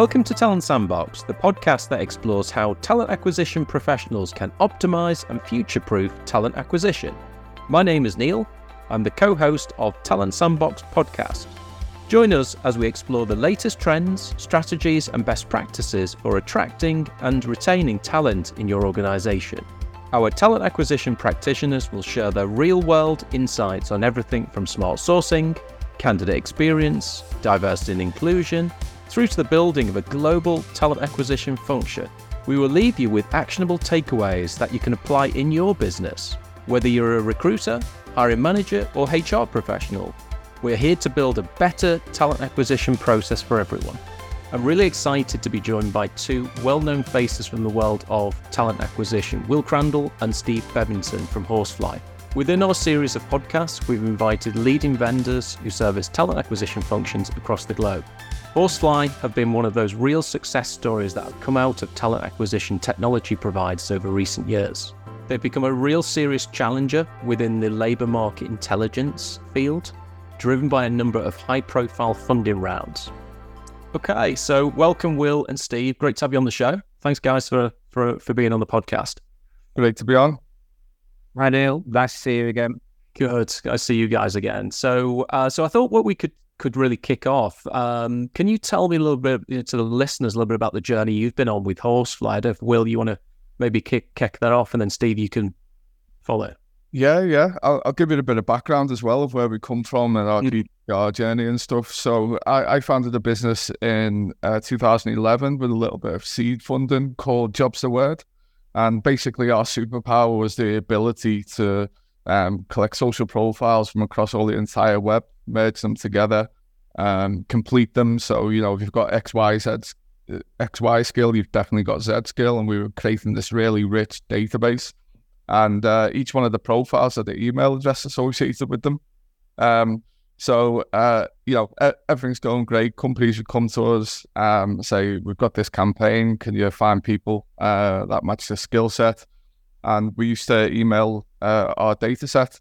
Welcome to Talent Sandbox, the podcast that explores how talent acquisition professionals can optimize and future-proof talent acquisition. My name is Neil. I'm the co-host of Talent Sandbox podcast. Join us as we explore the latest trends, strategies, and best practices for attracting and retaining talent in your organization. Our talent acquisition practitioners will share their real-world insights on everything from smart sourcing, candidate experience, diversity and inclusion, through to the building of a global talent acquisition function. We will leave you with actionable takeaways that you can apply in your business. Whether you're a recruiter, hiring manager, or HR professional, we're here to build a better talent acquisition process for everyone. I'm really excited to be joined by two well-known faces from the world of talent acquisition, Will Crandle and Steve Bebbington from Horsefly. Within our series of podcasts, we've invited leading vendors who service talent acquisition functions across the globe. Horsefly have been one of those real success stories that have come out of talent acquisition technology providers over recent years. They've become a real serious challenger within the labour market intelligence field, driven by a number of high-profile funding rounds. Okay, so welcome Will and Steve. Great to have you on the show. Thanks guys for being on the podcast. Great to be on. Hi Neil, nice to see you again. Good, I see you guys again. So I thought what we could really kick off. Can you tell me a little bit, to the listeners, a little bit about the journey you've been on with Horsefly? I don't know if, Will, you want to maybe kick that off, and then Steve, you can follow. Yeah. I'll give you a bit of background as well of where we come from and our GDPR journey and stuff. So I founded a business in 2011 with a little bit of seed funding called Jobs the Word. And basically our superpower was the ability to collect social profiles from across all the entire web, merge them together, complete them. So, you know, if you've got XY skill, you've definitely got Z skill. And we were creating this really rich database. And each one of the profiles had the email address associated with them. You know, everything's going great. Companies would come to us, say, we've got this campaign. Can you find people that match the skill set? And we used to email our data set,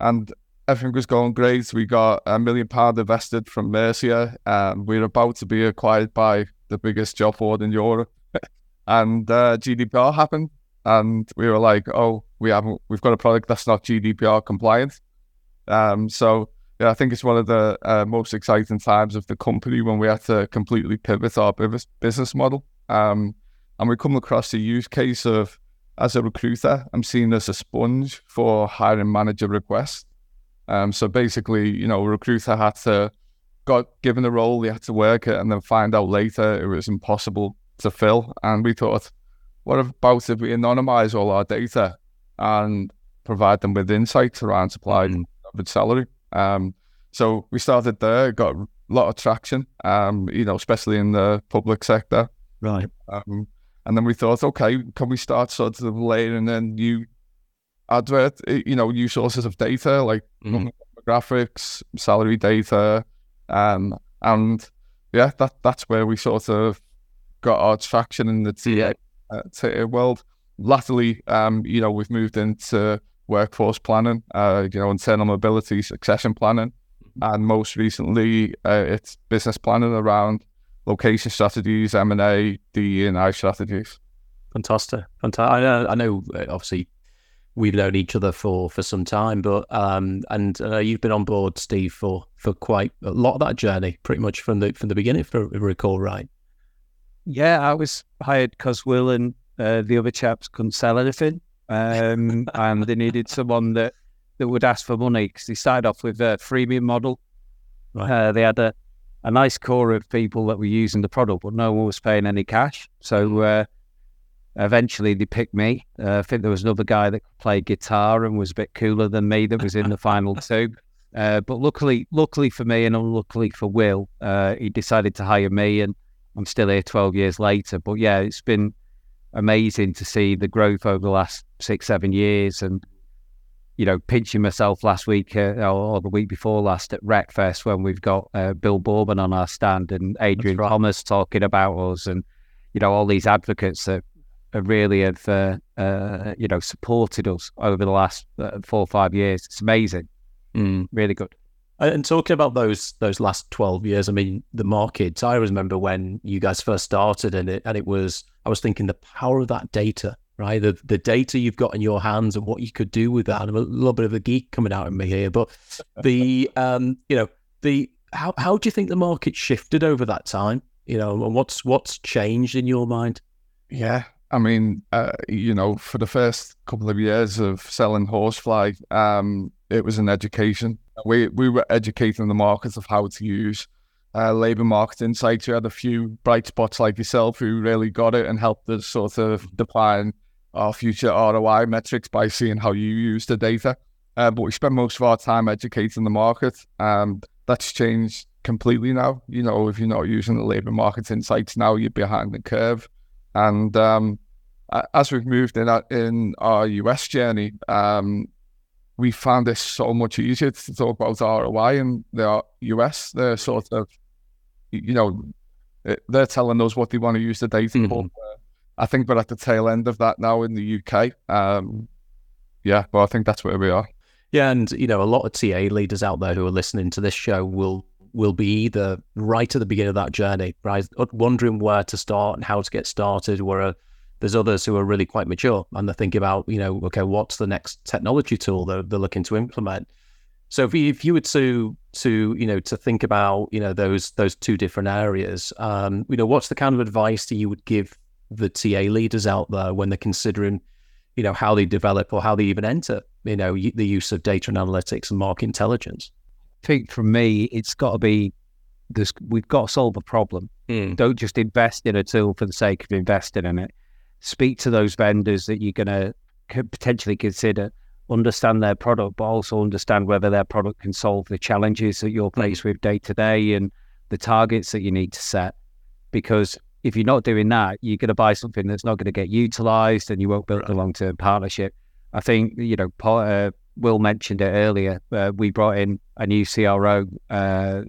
and everything was going great. We got £1 million invested from Mercia, and we were about to be acquired by the biggest job board in Europe. And GDPR happened, and we were like, "Oh, we've got a product that's not GDPR compliant." I think it's one of the most exciting times of the company when we had to completely pivot our business model. And we come across the use case of, as a recruiter, I'm seen as a sponge for hiring manager requests. So basically, you know, a recruiter got given a role, they had to work it and then find out later it was impossible to fill. And we thought, what about if we anonymize all our data and provide them with insights around supply and average salary? So we started there, got a lot of traction, you know, especially in the public sector. Right. And then we thought, okay, can we start sort of layering in new new sources of data like demographics, salary data, that's where we sort of got our traction in the TA world. Latterly, you know, we've moved into workforce planning, you know, internal mobility, succession planning, and most recently, it's business planning around location strategies, M&A, DE&I strategies. Fantastic. I know, obviously, we've known each other for some time, but you've been on board, Steve, for quite a lot of that journey, pretty much from the beginning, if I recall right. Yeah, I was hired because Will and the other chaps couldn't sell anything, and they needed someone that would ask for money because they started off with a freemium model. Right. They had a nice core of people that were using the product, but no one was paying any cash. So eventually they picked me. I think there was another guy that played guitar and was a bit cooler than me that was in the final two. But luckily for me and unluckily for Will, he decided to hire me, and I'm still here 12 years later. But yeah, it's been amazing to see the growth over the last 6-7 years, and you know, pinching myself last week or the week before last at RecFest when we've got Bill Borman on our stand and Adrian Thomas talking about us, and you know, all these advocates that really have you know, supported us over the last 4 or 5 years. It's amazing. Really good. And talking about those last 12 years, I mean, the market, I remember when you guys first started and it was, I was thinking the power of that data, right? The data you've got in your hands and what you could do with that. I'm a little bit of a geek coming out of me here, but how do you think the market shifted over that time? You know, and what's changed in your mind? Yeah. I mean, for the first couple of years of selling Horsefly, it was an education. We were educating the market of how to use labour market insights. We had a few bright spots like yourself who really got it and helped us sort of define our future ROI metrics by seeing how you use the data. But we spent most of our time educating the market. That's changed completely now. You know, if you're not using the labour market insights now, you're behind the curve. And as we've moved in our US journey, we found this so much easier to talk about ROI in the US. They're sort of, they're telling us what they want to use the data for. I think we're at the tail end of that now in the UK. But I think that's where we are. Yeah, and a lot of TA leaders out there who are listening to this show will be either right at the beginning of that journey, right, wondering where to start and how to get started, where there's others who are really quite mature and they're thinking about, okay, what's the next technology tool they're looking to implement? So if you were to think about, those two different areas, what's the kind of advice that you would give the TA leaders out there when they're considering, how they develop or how they even enter, the use of data and analytics and market intelligence? I think for me, it's got to be this, we've got to solve a problem. Don't just invest in a tool for the sake of investing in it. Speak to those vendors that you're going to potentially consider, understand their product, but also understand whether their product can solve the challenges that you're faced with day to day and the targets that you need to set. Because if you're not doing that, you're going to buy something that's not going to get utilized and you won't build a long-term partnership. I think, Will mentioned it earlier. We brought in a new CRO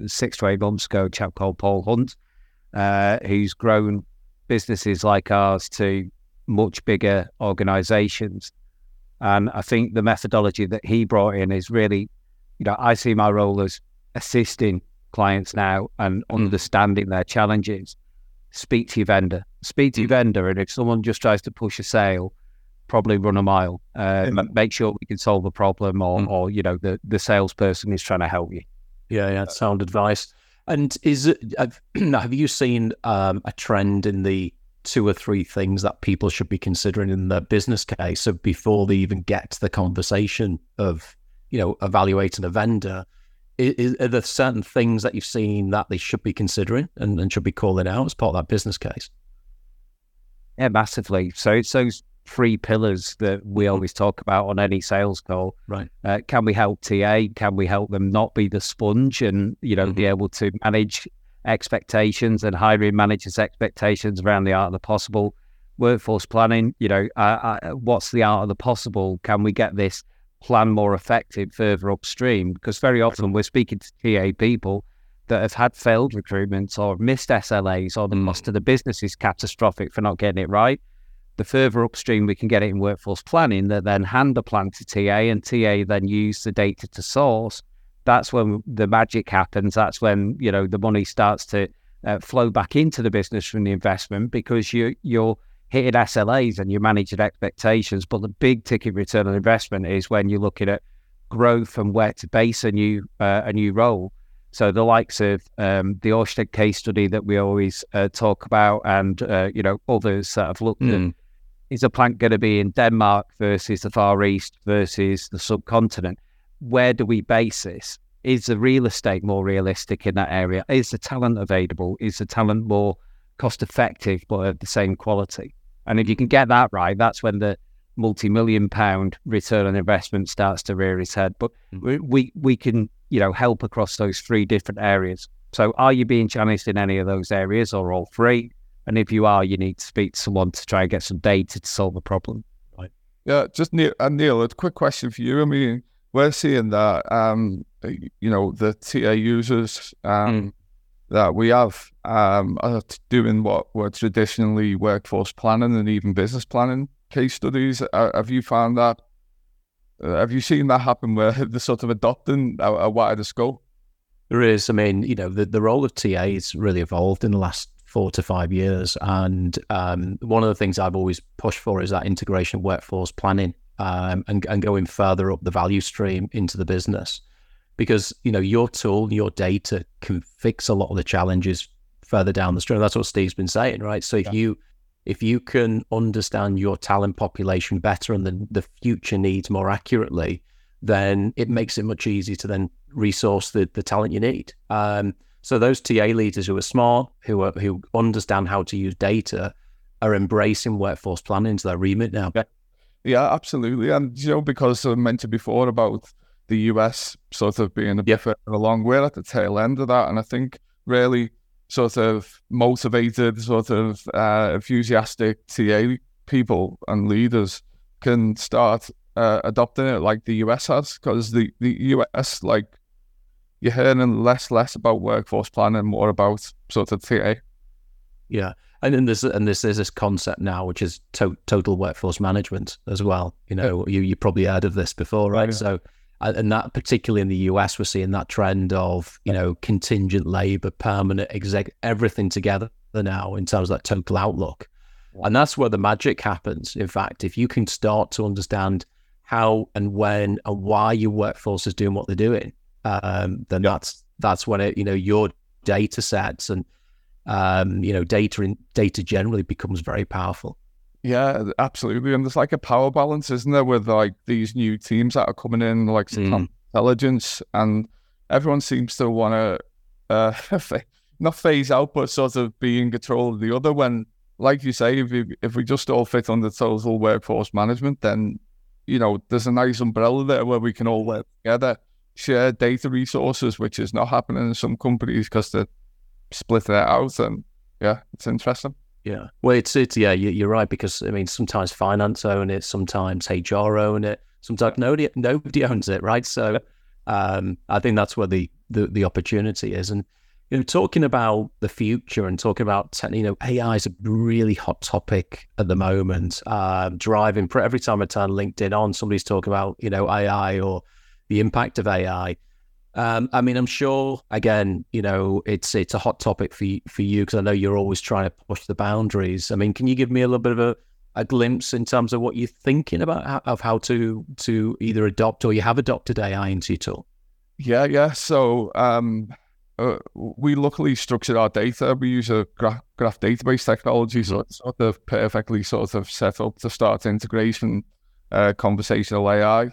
6 to 8 months ago, a chap called Paul Hunt, who's grown businesses like ours to much bigger organizations. And I think the methodology that he brought in is really, I see my role as assisting clients now and understanding their challenges. Speak to your vendor. And if someone just tries to push a sale, probably run a mile. Make sure we can solve a problem or the salesperson is trying to help you. Yeah, sound advice. And have you seen a trend in the 2 or 3 things that people should be considering in their business case? So before they even get to the conversation of, evaluating a vendor, are there certain things that you've seen that they should be considering and should be calling out as part of that business case? Yeah, massively. So it's those 3 pillars that we always talk about on any sales call. Right? Can we help TA? Can we help them not be the sponge and be able to manage expectations and hiring managers' expectations around the art of the possible? Workforce planning. What's the art of the possible? Can we get this plan more effective further upstream? Because very often we're speaking to TA people that have had failed recruitments or missed SLAs, or the cost of the business is catastrophic for not getting it right. The further upstream we can get it in workforce planning, that then hand the plan to TA, and TA then use the data to source. That's when the magic happens. That's when the money starts to flow back into the business from the investment, because you're hitting SLAs and you're managing expectations. But the big ticket return on investment is when you're looking at growth and where to base a new role. So the likes of the Ørsted case study that we always talk about, and others that have looked at. Is a plant going to be in Denmark versus the Far East versus the subcontinent? Where do we base this? Is the real estate more realistic in that area? Is the talent available? Is the talent more cost effective but of the same quality? And if you can get that right, that's when the multi-million-pound return on investment starts to rear its head. But we can help across those 3 different areas. So are you being challenged in any of those areas, or all 3? And if you are, you need to speak to someone to try and get some data to solve the problem. Right. Yeah, just Neil, a quick question for you. I mean, we're seeing that, the TA users that we have are doing what were traditionally workforce planning and even business planning case studies. Have you found that? Have you seen that happen where they're sort of adopting a wider scope? There is. I mean, you know, the role of TA has really evolved in the last 4 to 5 years. And one of the things I've always pushed for is that integration of workforce planning and going further up the value stream into the business. Because, you know, your tool, your data can fix a lot of the challenges further down the stream. That's what Steve's been saying, right? So if you can understand your talent population better and the future needs more accurately, then it makes it much easier to then resource the talent you need. So those TA leaders who are smart, who understand how to use data, are embracing workforce planning into their remit now. Yeah, absolutely. And, you know, because I mentioned before about the US sort of being a bit further along, we're at the tail end of that. And I think really sort of motivated, sort of enthusiastic TA people and leaders can start adopting it like the US has, because the US, like, you're hearing less about workforce planning, more about sort of TA. Yeah, and then there's this concept now which is total workforce management as well. You know, you probably heard of this before, right? Yeah. So, and that particularly in the US, we're seeing that trend of, you know, contingent labor, permanent exec, everything together now in terms of that total outlook, and that's where the magic happens. In fact, if you can start to understand how and when and why your workforce is doing what they're doing, then that's when it, you know, your data sets and you know, data generally becomes very powerful. Yeah, absolutely. And there's like a power balance, isn't there, with like these new teams that are coming in, like intelligence, and everyone seems to want to not phase out, but sort of be in control of the other. When, like you say, if we just all fit under total workforce management, then, you know, there's a nice umbrella there where we can all work together, share data resources, which is not happening in some companies because they're splitting it out. And yeah, it's interesting. Yeah, well, it's yeah, you're right, because I mean, sometimes finance own it, sometimes HR own it, sometimes nobody owns it, right? So I think that's where the opportunity is. And, you know, talking about the future and talking about AI is a really hot topic at the moment. Driving every time I turn LinkedIn on, somebody's talking about, you know, AI or the impact of AI. I mean, I'm sure, again, you know, it's a hot topic for you, because I know you're always trying to push the boundaries. I mean, can you give me a little bit of a glimpse in terms of what you're thinking about, of how to either adopt or you have adopted AI into your tool? Yeah. So we luckily structured our data. We use a graph database technology, so it's sort of perfectly sort of set up to start integration conversational AI.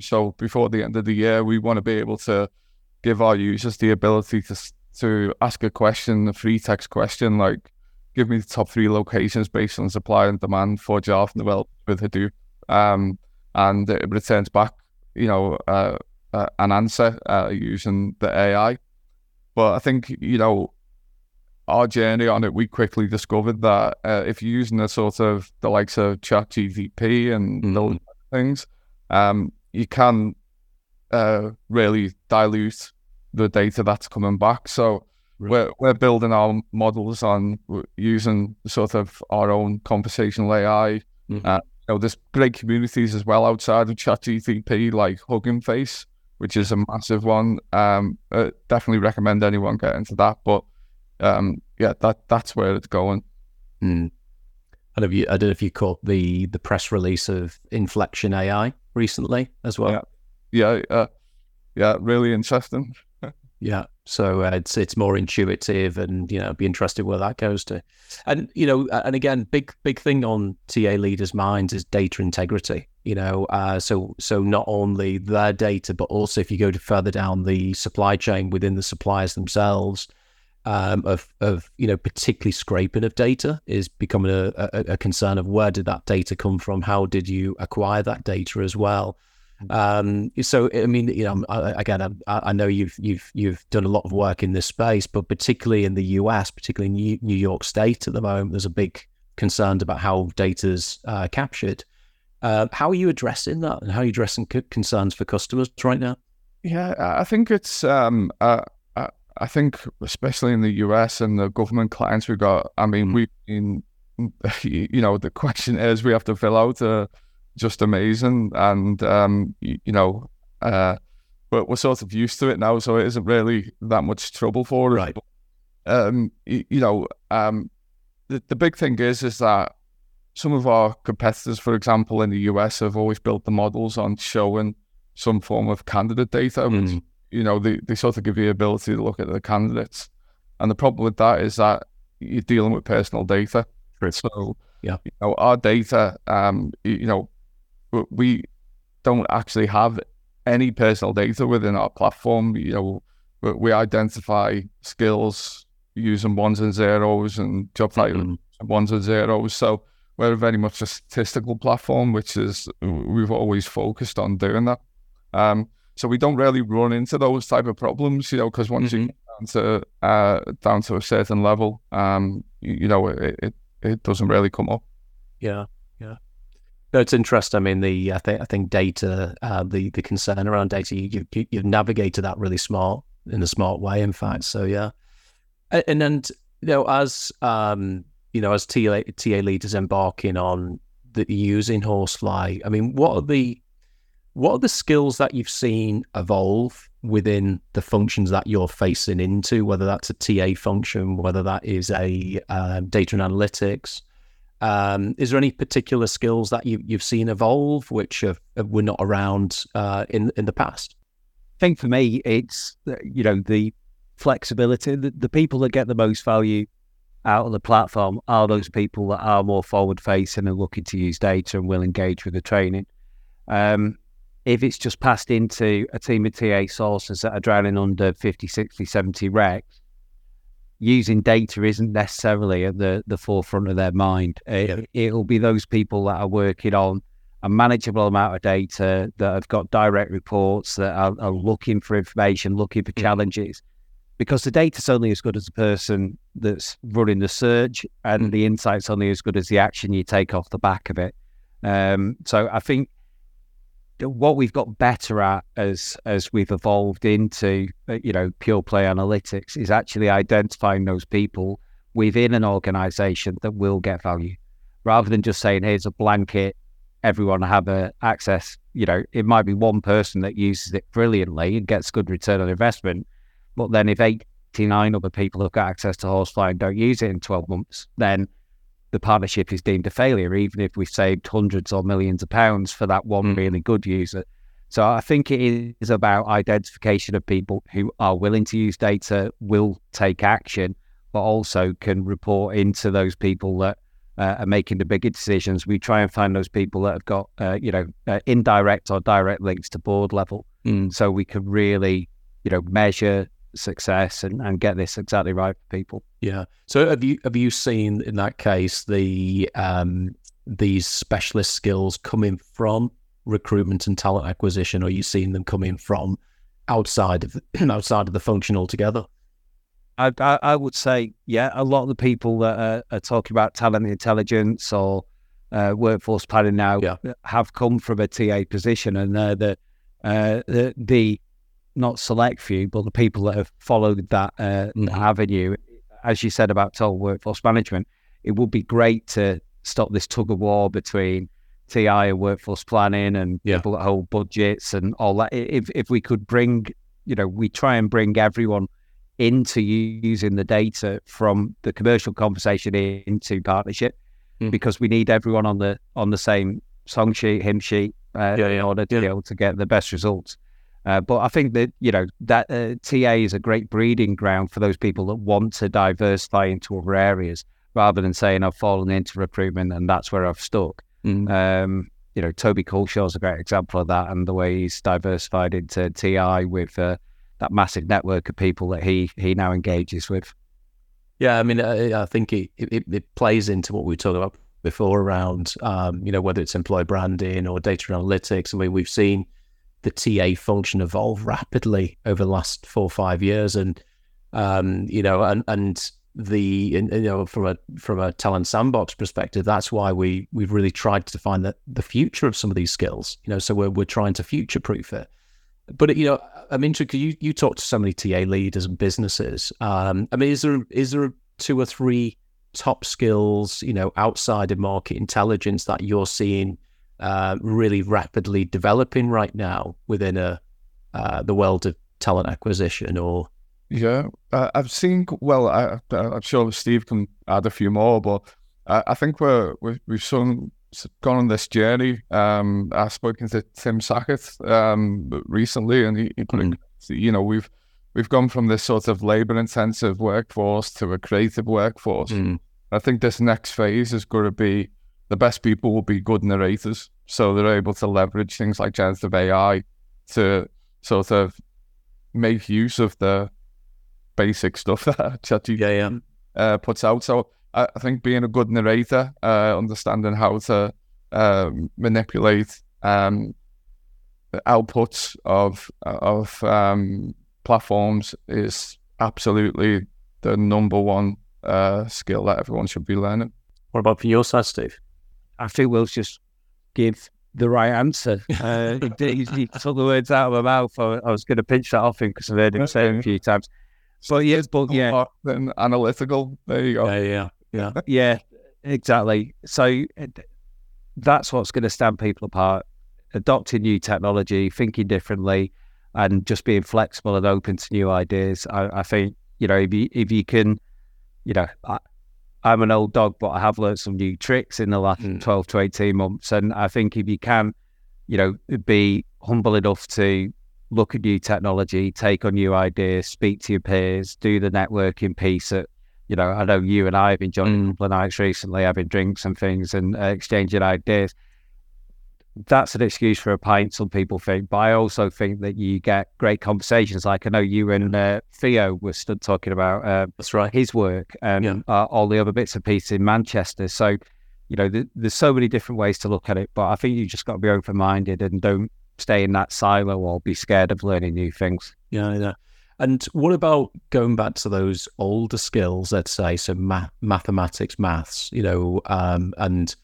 So before the end of the year, we want to be able to give our users the ability to ask a question, a free text question, like, give me the top 3 locations based on supply and demand for Jobs the Word with Hadoop. And it returns back, you know, an answer using the AI. But I think, you know, our journey on it, we quickly discovered that if you're using the sort of the likes of ChatGPT and those things, you can really dilute the data that's coming back. So we're building our models on using sort of our own conversational AI. You know, there's great communities as well outside of ChatGPT, like Hugging Face, which is a massive one. Definitely recommend anyone get into that. But that's where it's going. I don't know if you caught the press release of Inflection AI recently as well. Yeah, really interesting. Yeah, so it's more intuitive, and, you know, be interested where that goes to. And, you know, and again, big thing on TA leaders' minds is data integrity. You know, so not only their data, but also if you go to further down the supply chain within the suppliers themselves. Of you know, particularly scraping of data is becoming a concern of where did that data come from? How did you acquire that data as well? So I mean, you know, again, I know you've done a lot of work in this space, but particularly in the US, particularly in New York State at the moment, there's a big concern about how data's captured. How are you addressing that, and how are you addressing concerns for customers right now? Yeah, I think it's. I think, especially in the US and the government clients we've got, I mean, we've been, you know, the questionnaires we have to fill out are just amazing. And, you know, we're sort of used to it now, so it isn't really that much trouble for us. Right. The big thing is that some of our competitors, for example, in the US, have always built the models on showing some form of candidate data, which, they sort of give you the ability to look at the candidates. And the problem with that is that you're dealing with personal data. Right. So, our data, we don't actually have any personal data within our platform. We identify skills using ones and zeros and job titles and ones and zeros. So we're very much a statistical platform, which is, we've always focused on doing that. So we don't really run into those type of problems, because once you get down to a certain level, it doesn't really come up. Yeah. No, it's interesting. I mean, I think data, the concern around data, you've navigated that really smart, in a smart way, in fact. So yeah, and then as TA leaders embarking on using Horsefly, I mean, what are the skills that you've seen evolve within the functions that you're facing into, whether that's a TA function, whether that is a data and analytics? Is there any particular skills that you've seen evolve which were not around in the past? I think for me, it's the flexibility. The people that get the most value out on the platform are those people that are more forward-facing and looking to use data and will engage with the training. If it's just passed into a team of TA sources that are drowning under 50, 60, 70 recs, using data isn't necessarily at the forefront of their mind. It'll be those people that are working on a manageable amount of data, that have got direct reports, that are looking for information, looking for challenges, because the data's only as good as the person that's running the search, and the insight's only as good as the action you take off the back of it. So I think what we've got better at as we've evolved into, pure play analytics, is actually identifying those people within an organization that will get value, rather than just saying, here's a blanket, everyone have access. It might be one person that uses it brilliantly and gets good return on investment, but then if 89 other people have got access to Horsefly and don't use it in 12 months, then the partnership is deemed a failure, even if we've saved hundreds or millions of pounds for that one really good user. So I think it is about identification of people who are willing to use data, will take action, but also can report into those people that are making the bigger decisions. We try and find those people that have got, indirect or direct links to board level. So we can really, measure success and get this exactly right for people. Yeah. So have you seen in that case the these specialist skills coming from recruitment and talent acquisition, or are you seeing them coming from outside of the function altogether? I would say, yeah, a lot of the people that are talking about talent intelligence or workforce planning now have come from a TA position, and they're the not select few, but the people that have followed that avenue. As you said about total workforce management, it would be great to stop this tug of war between TI and workforce planning and people that hold budgets and all that. If we could bring, we try and bring everyone into using the data from the commercial conversation into partnership, because we need everyone on the same song sheet, hymn sheet, in order to be able to get the best results. But I think that, that TA is a great breeding ground for those people that want to diversify into other areas, rather than saying, I've fallen into recruitment and that's where I've stuck. Toby Coulshaw is a great example of that, and the way he's diversified into TI with that massive network of people that he now engages with. Yeah, I mean, I think it plays into what we were talking about before around, whether it's employee branding or data analytics. I mean, we've seen the TA function evolve rapidly over the last 4 or 5 years, and from a talent sandbox perspective, that's why we've really tried to find the future of some of these skills. So we're trying to future proof it. But I'm interested. You talk to so many TA leaders and businesses. I mean, is there 2 or 3 top skills outside of market intelligence that you're seeing really rapidly developing right now within a the world of talent acquisition? Or I've seen. Well, I'm sure Steve can add a few more, but I think we've gone on this journey. I've spoken to Tim Sackett recently, and he we've gone from this sort of labor-intensive workforce to a creative workforce. Mm. I think this next phase is going to be the best people will be good narrators, so they're able to leverage things like generative AI to sort of make use of the basic stuff that ChatGPT puts out. So I think being a good narrator, understanding how to manipulate outputs of platforms is absolutely the number one skill that everyone should be learning. What about from your side, Steve? I think Will's just give the right answer. He took the words out of my mouth. I was going to pinch that off him because I've heard him say it a few times. But then analytical. There you go. Yeah, exactly. So that's what's going to stand people apart: adopting new technology, thinking differently, and just being flexible and open to new ideas. I think, if you can, I'm an old dog, but I have learned some new tricks in the last 12 to 18 months. And I think if you can, be humble enough to look at new technology, take on new ideas, speak to your peers, do the networking piece that, I know you and I have enjoyed a couple of nights recently, having drinks and things and exchanging ideas. That's an excuse for a pint, some people think, but I also think that you get great conversations. Like I know you and Theo were stood talking about that's right, his work and all the other bits and pieces in Manchester. So, there's so many different ways to look at it, but I think you just got to be open-minded and don't stay in that silo or be scared of learning new things. Yeah. And what about going back to those older skills, let's say, so mathematics, maths, and...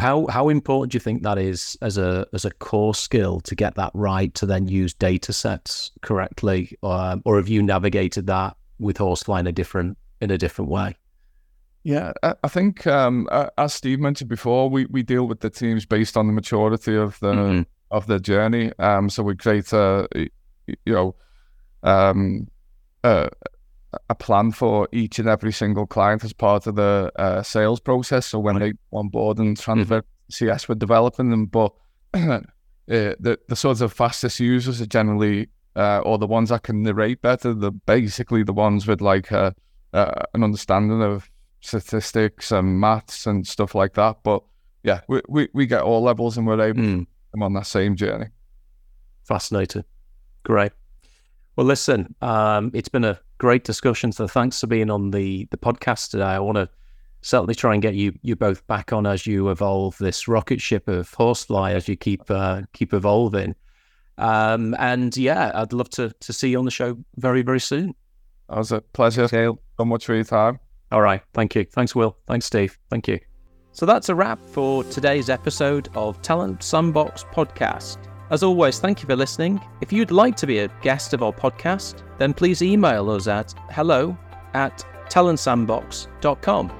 how important do you think that is as a core skill to get that right to then use data sets correctly, or have you navigated that with Horsefly in a different way? Yeah, I think as Steve mentioned before, we deal with the teams based on the maturity of the of their journey. So we create a plan for each and every single client as part of the sales process. So when they onboard and transfer CS, we're developing them. But the sorts of fastest users are generally, or the ones that can narrate better, they're basically the ones with like an understanding of statistics and maths and stuff like that. But yeah, we get all levels and we're able to come on that same journey. Fascinating. Great. Well, listen, it's been a great discussion. So thanks for being on the podcast today. I want to certainly try and get you both back on as you evolve this rocket ship of Horsefly, as you keep evolving. I'd love to see you on the show very, very soon. That was a pleasure. Thank you so much for your time. All right. Thank you. Thanks, Will. Thanks, Steve. Thank you. So that's a wrap for today's episode of Talent Sandbox Podcast. As always, thank you for listening. If you'd like to be a guest of our podcast, then please email us at hello@talentsandbox.com.